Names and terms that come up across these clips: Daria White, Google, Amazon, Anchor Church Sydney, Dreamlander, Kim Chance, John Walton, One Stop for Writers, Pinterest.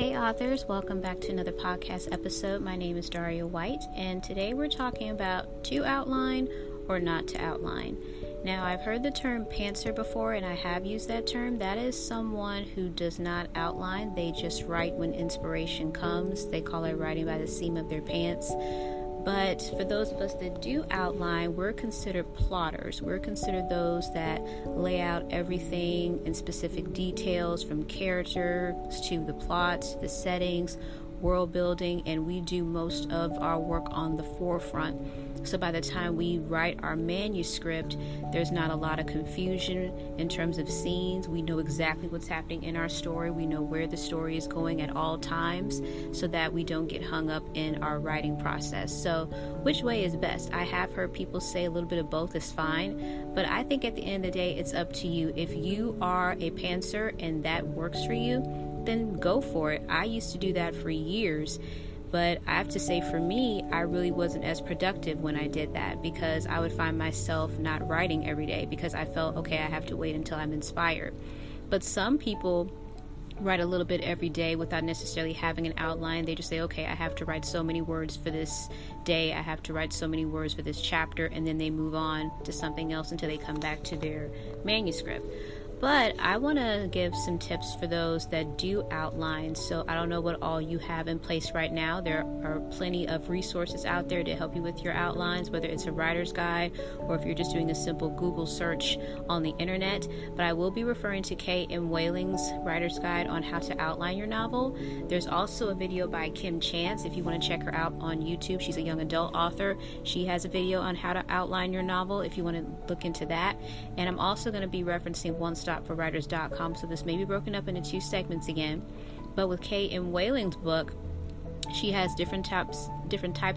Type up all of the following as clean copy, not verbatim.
Hey authors, welcome back to another podcast episode. My name is Daria White, and today we're talking about to outline or not to outline. Now, I've heard the term pantser before, and I have used that term. That is someone who does not outline. They just write when inspiration comes. They call it writing by the seam of their pants. But for those of us that do outline, we're considered plotters. We're considered those that lay out everything in specific details, from characters to the plots, the settings, world building, and we do most of our work on the forefront. So by the time we write our manuscript, there's not a lot of confusion in terms of scenes. We know exactly what's happening in our story. We know where the story is going at all times so that we don't get hung up in our writing process. So which way is best? I have heard people say a little bit of both is fine, but I think at the end of the day, it's up to you. If you are a pantser and that works for you, then go for it. I used to do that for years, but I have to say, for me, I really wasn't as productive when I did that, because I would find myself not writing every day because I felt, okay, I have to wait until I'm inspired. But some people write a little bit every day without necessarily having an outline. They just say, okay, I have to write so many words for this day, I have to write so many words for this chapter, and then they move on to something else until they come back to their manuscript. But I want to give some tips for those that do outline. So I don't know what all you have in place right now. There are plenty of resources out there to help you with your outlines, whether it's a writer's guide or if you're just doing a simple Google search on the internet. But I will be referring to Kay M. Whaling's writer's guide on how to outline your novel. There's also a video by Kim Chance if you want to check her out on YouTube. She's a young adult author. She has a video on how to outline your novel if you want to look into that. And I'm also going to be referencing OneStopForWriters.com, so this may be broken up into two segments again. But with Kay M. Whaling's book, she has different types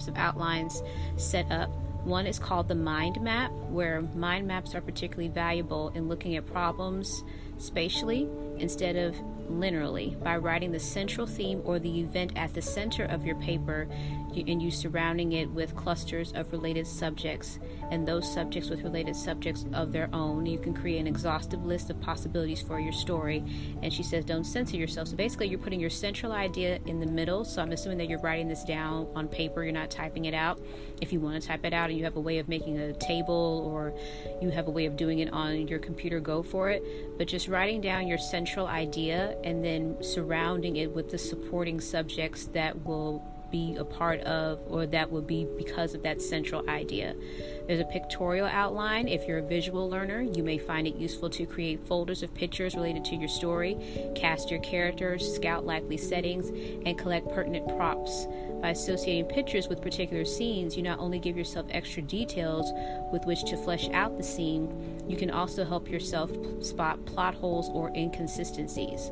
of outlines set up. One is called the mind map, where mind maps are particularly valuable in looking at problems spatially instead of linearly. By writing the central theme or the event at the center of your paper, and you surrounding it with clusters of related subjects, and those subjects with related subjects of their own, you can create an exhaustive list of possibilities for your story. And she says, don't censor yourself. So basically, you're putting your central idea in the middle. So I'm assuming that you're writing this down on paper. You're not typing it out. If you want to type it out and you have a way of making a table, or you have a way of doing it on your computer, go for it. But just writing down your central idea and then surrounding it with the supporting subjects that will be a part of, or that would be because of that central idea. There's a pictorial outline. If you're a visual learner, you may find it useful to create folders of pictures related to your story, cast your characters, scout likely settings, and collect pertinent props. By associating pictures with particular scenes, you not only give yourself extra details with which to flesh out the scene, you can also help yourself spot plot holes or inconsistencies.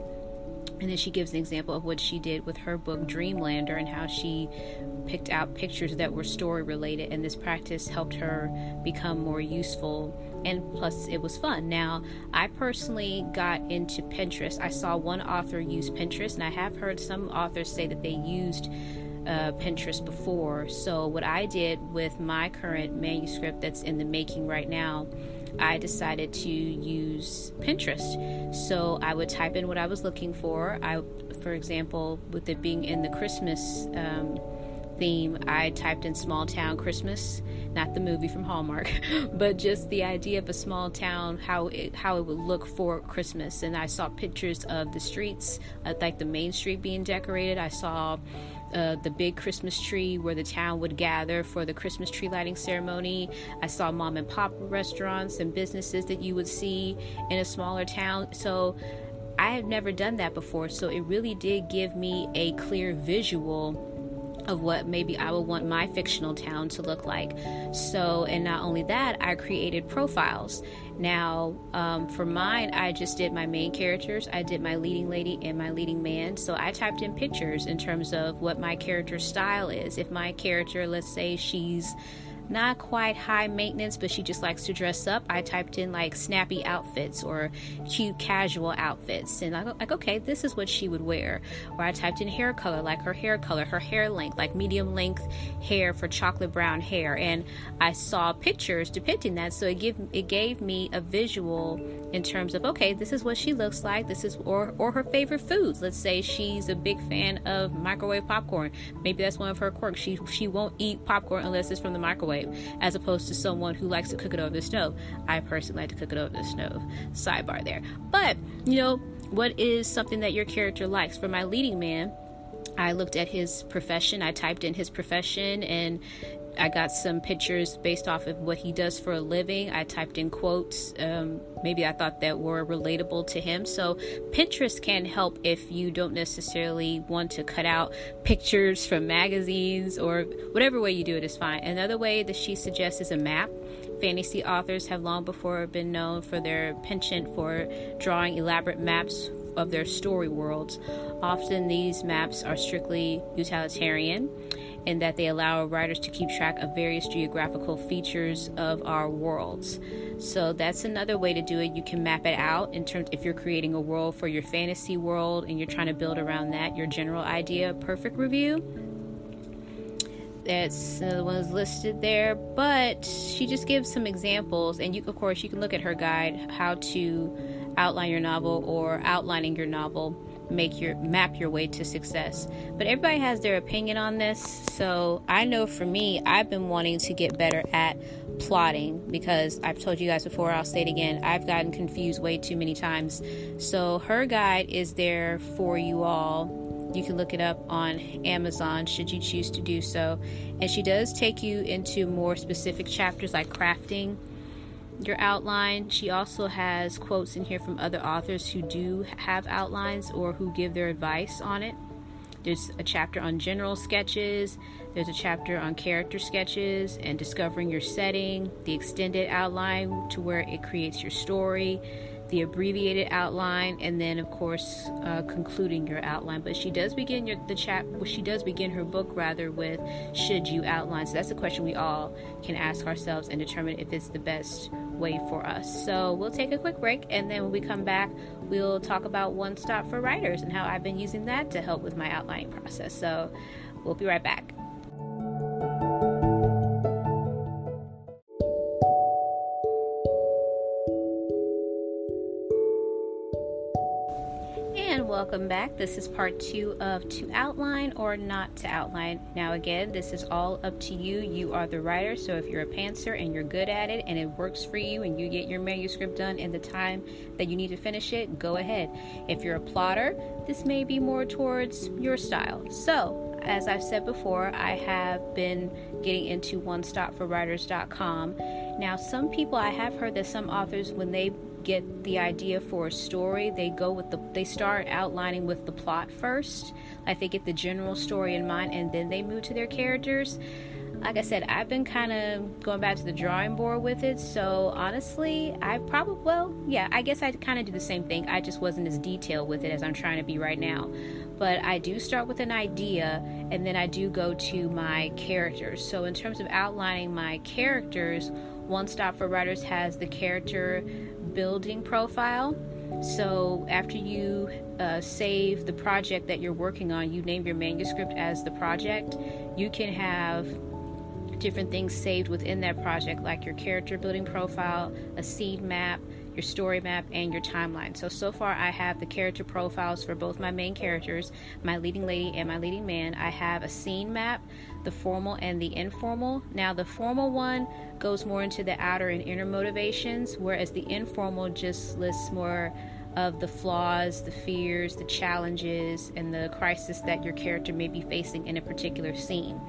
And then she gives an example of what she did with her book Dreamlander and how she picked out pictures that were story related, and this practice helped her become more useful, and plus it was fun. Now, I personally got into Pinterest. I saw one author use Pinterest, and I have heard some authors say that they used Pinterest before. So what I did with my current manuscript that's in the making right now, I decided to use Pinterest. So I would type in what I was looking for. For example, with it being in the Christmas theme, I typed in small town Christmas, not the movie from Hallmark, but just the idea of a small town, how it would look for Christmas. And I saw pictures of the streets, like the main street being decorated. I saw the big Christmas tree where the town would gather for the Christmas tree lighting ceremony. I saw mom and pop restaurants and businesses that you would see in a smaller town. So I have never done that before, so it really did give me a clear visual of what maybe I would want my fictional town to look like. So, and not only that, I created profiles. Now, for mine, I just did my main characters. I did my leading lady and my leading man. So I typed in pictures in terms of what my character's style is. If my character, let's say she's not quite high maintenance, but she just likes to dress up. I typed in like snappy outfits or cute casual outfits, and I go like, okay, this is what she would wear. Or I typed in hair color, like her hair color, her hair length, like medium length hair for chocolate brown hair, and I saw pictures depicting that, so it gave me a visual in terms of, okay, this is what she looks like, this is or her favorite foods. Let's say she's a big fan of microwave popcorn. Maybe that's one of her quirks. She won't eat popcorn unless it's from the microwave, as opposed to someone who likes to cook it over the stove. I personally like to cook it over the stove. Sidebar there. But, you know, what is something that your character likes? For my leading man, I looked at his profession. I typed in his profession and I got some pictures based off of what he does for a living. I typed in quotes, maybe I thought that were relatable to him. So Pinterest can help if you don't necessarily want to cut out pictures from magazines, or whatever way you do it is fine. Another way that she suggests is a map. Fantasy authors have long before been known for their penchant for drawing elaborate maps of their story worlds. Often these maps are strictly utilitarian, in that they allow writers to keep track of various geographical features of our worlds. So that's another way to do it. You can map it out in terms, if you're creating a world for your fantasy world and you're trying to build around that, your general idea. Perfect review. That's the ones listed there, but she just gives some examples, and you, of course, you can look at her guide, how to outline your novel, or outlining your novel, map your way to success. But everybody has their opinion on this. So I know for me, I've been wanting to get better at plotting, because I've told you guys before, I'll say it again, I've gotten confused way too many times. So her guide is there for you all. You can look it up on Amazon should you choose to do so, and she does take you into more specific chapters, like crafting your outline. She also has quotes in here from other authors who do have outlines or who give their advice on it. There's a chapter on general sketches, there's a chapter on character sketches and discovering your setting, the extended outline to where it creates your story, the abbreviated outline, and then of course concluding your outline. But she does begin her book rather with should you outline. So that's a question we all can ask ourselves and determine if it's the best way for us. So we'll take a quick break, and then when we come back, we'll talk about One Stop for Writers and how I've been using that to help with my outlining process. So we'll be right back. Welcome back. This is part 2 of To Outline or Not to Outline. Now again, this is all up to you. You are the writer, so if you're a pantser and you're good at it and it works for you and you get your manuscript done in the time that you need to finish it, go ahead. If you're a plotter, this may be more towards your style. So, as I've said before, I have been getting into onestopforwriters.com. Now, some people, I have heard that some authors, when they get the idea for a story, they start outlining with the plot first. Like they get the general story in mind and then they move to their characters. Like I said, I've been kind of going back to the drawing board with it. So honestly, I guess I kind of do the same thing. I just wasn't as detailed with it as I'm trying to be right now. But I do start with an idea and then I do go to my characters. So in terms of outlining my characters, One Stop for Writers has the character building profile. So after you save the project that you're working on, you name your manuscript as the project. You can have different things saved within that project, like your character building profile, a seed map, your story map, and your timeline. So far I have the character profiles for both my main characters, my leading lady and my leading man. I have a scene map, the formal and the informal. Now the formal one goes more into the outer and inner motivations, whereas the informal just lists more of the flaws, the fears, the challenges, and the crisis that your character may be facing in a particular scene.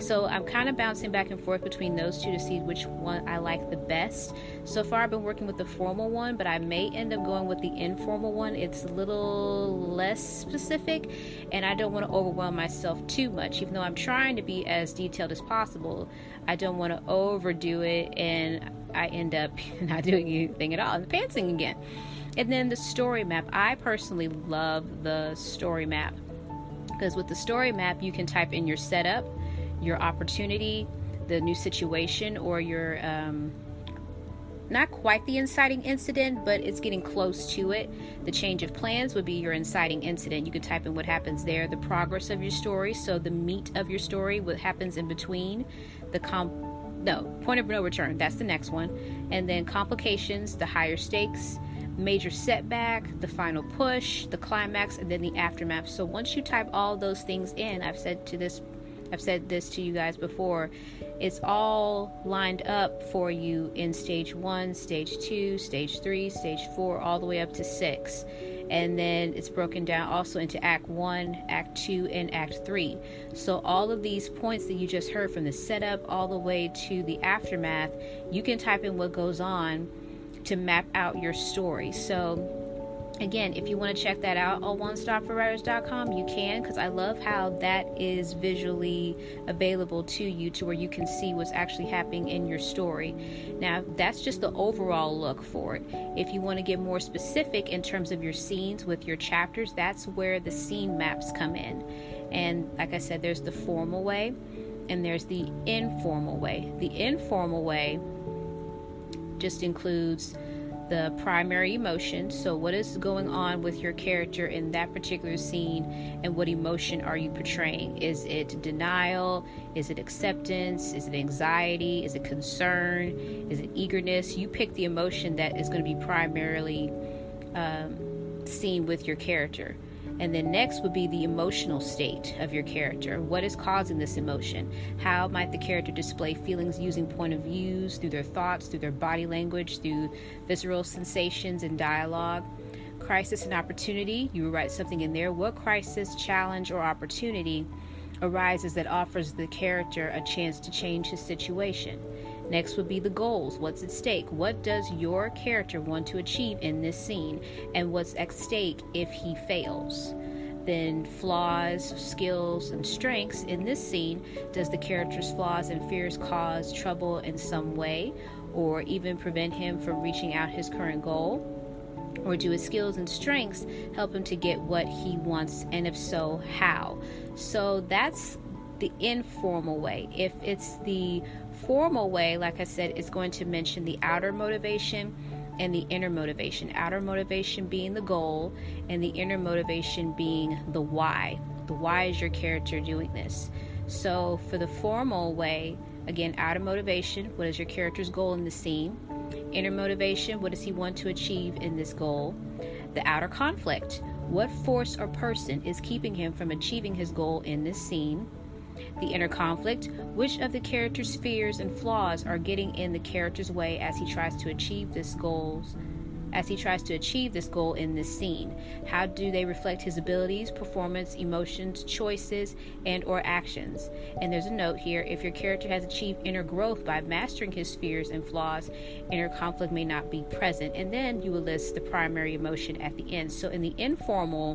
So I'm kind of bouncing back and forth between those two to see which one I like the best. So far I've been working with the formal one, but I may end up going with the informal one. It's a little less specific, and I don't want to overwhelm myself too much. Even though I'm trying to be as detailed as possible, I don't want to overdo it and I end up not doing anything at all and pantsing again. And then the story map. I personally love the story map, because with the story map you can type in your setup, your opportunity, the new situation or your not quite the inciting incident, but it's getting close to it. The change of plans would be your inciting incident. You could type in what happens there, the progress of your story, so the meat of your story, what happens in between, the point of no return, that's the next one, and then complications, the higher stakes, major setback, the final push, the climax, and then the aftermath. So once you type all those things in, I've said this to you guys before, it's all lined up for you in stage 1, stage 2, stage 3, stage 4, all the way up to 6. And then it's broken down also into Act 1, Act 2, and Act 3. So all of these points that you just heard, from the setup all the way to the aftermath, you can type in what goes on to map out your story. So again, if you want to check that out on onestopforwriters.com, you can, because I love how that is visually available to you, to where you can see what's actually happening in your story. Now, that's just the overall look for it. If you want to get more specific in terms of your scenes with your chapters, that's where the scene maps come in. And like I said, there's the formal way and there's the informal way. The informal way just includes the primary emotion, so what is going on with your character in that particular scene, and what emotion are you portraying? Is it denial? Is it acceptance? Is it anxiety? Is it concern? Is it eagerness? You pick the emotion that is going to be primarily seen with your character. And then next would be the emotional state of your character. What is causing this emotion? How might the character display feelings using point of views, through their thoughts, through their body language, through visceral sensations and dialogue? Crisis and opportunity. You would write something in there. What crisis, challenge, or opportunity arises that offers the character a chance to change his situation? Next would be the goals. What's at stake? What does your character want to achieve in this scene? And what's at stake if he fails? Then flaws, skills, and strengths. In this scene, does the character's flaws and fears cause trouble in some way, or even prevent him from reaching out his current goal? Or do his skills and strengths help him to get what he wants, and if so, how? So that's the informal way. If it's the formal way, like I said, it's going to mention the outer motivation and the inner motivation. Outer motivation being the goal, and the inner motivation being the why. The why is your character doing this. So for the formal way, again, outer motivation, what is your character's goal in the scene? Inner motivation, what does he want to achieve in this goal? The outer conflict, what force or person is keeping him from achieving his goal in this scene? The inner conflict, which of the character's fears and flaws are getting in the character's way as he tries to achieve this goal, in this scene? How do they reflect his abilities, performance, emotions, choices, and or actions? And there's a note here, if your character has achieved inner growth by mastering his fears and flaws, inner conflict may not be present. And then you will list the primary emotion at the end. So in the informal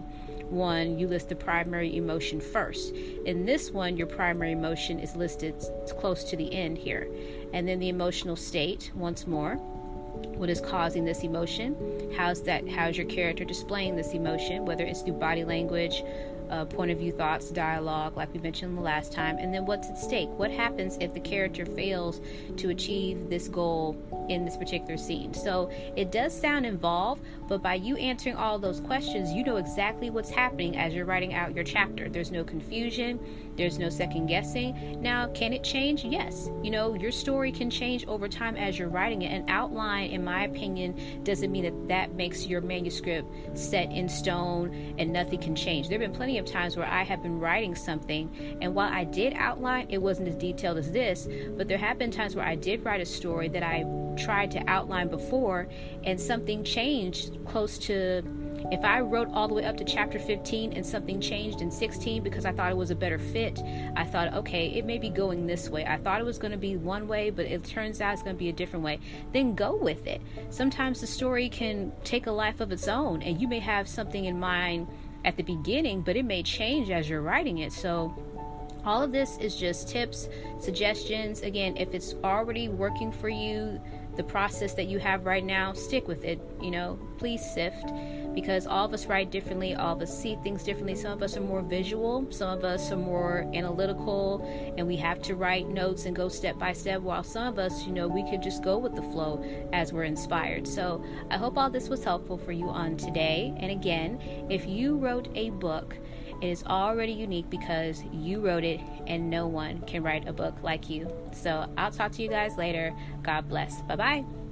one, you list the primary emotion first. In this one, your primary emotion is listed close to the end here. And then the emotional state, once more, what is causing this emotion? How's your character displaying this emotion, whether it's through body language, point of view, thoughts, dialogue, like we mentioned the last time. And then what's at stake? What happens if the character fails to achieve this goal in this particular scene? So it does sound involved, but by you answering all those questions, you know exactly what's happening as you're writing out your chapter. There's no confusion. There's no second guessing. Now, can it change? Yes. You know, your story can change over time as you're writing it. An outline, in my opinion, doesn't mean that makes your manuscript set in stone and nothing can change. There have been plenty of times where I have been writing something, and while I did outline, it wasn't as detailed as this, but there have been times where I did write a story that I tried to outline before, and something changed close to, if I wrote all the way up to chapter 15 and something changed in 16 because I thought it was a better fit, I thought, okay, it may be going this way. I thought it was going to be one way, but it turns out it's going to be a different way. Then go with it. Sometimes the story can take a life of its own, and you may have something in mind at the beginning, but it may change as you're writing it. So all of this is just tips, suggestions. Again, if it's already working for you, the process that you have right now, stick with it. You know, please sift, because all of us write differently, all of us see things differently. Some of us are more visual, some of us are more analytical, and we have to write notes and go step by step, while some of us, you know, we could just go with the flow as we're inspired. So I hope all this was helpful for you on today. And again, if you wrote a book, it is already unique because you wrote it, and no one can write a book like you. So I'll talk to you guys later. God bless. Bye-bye.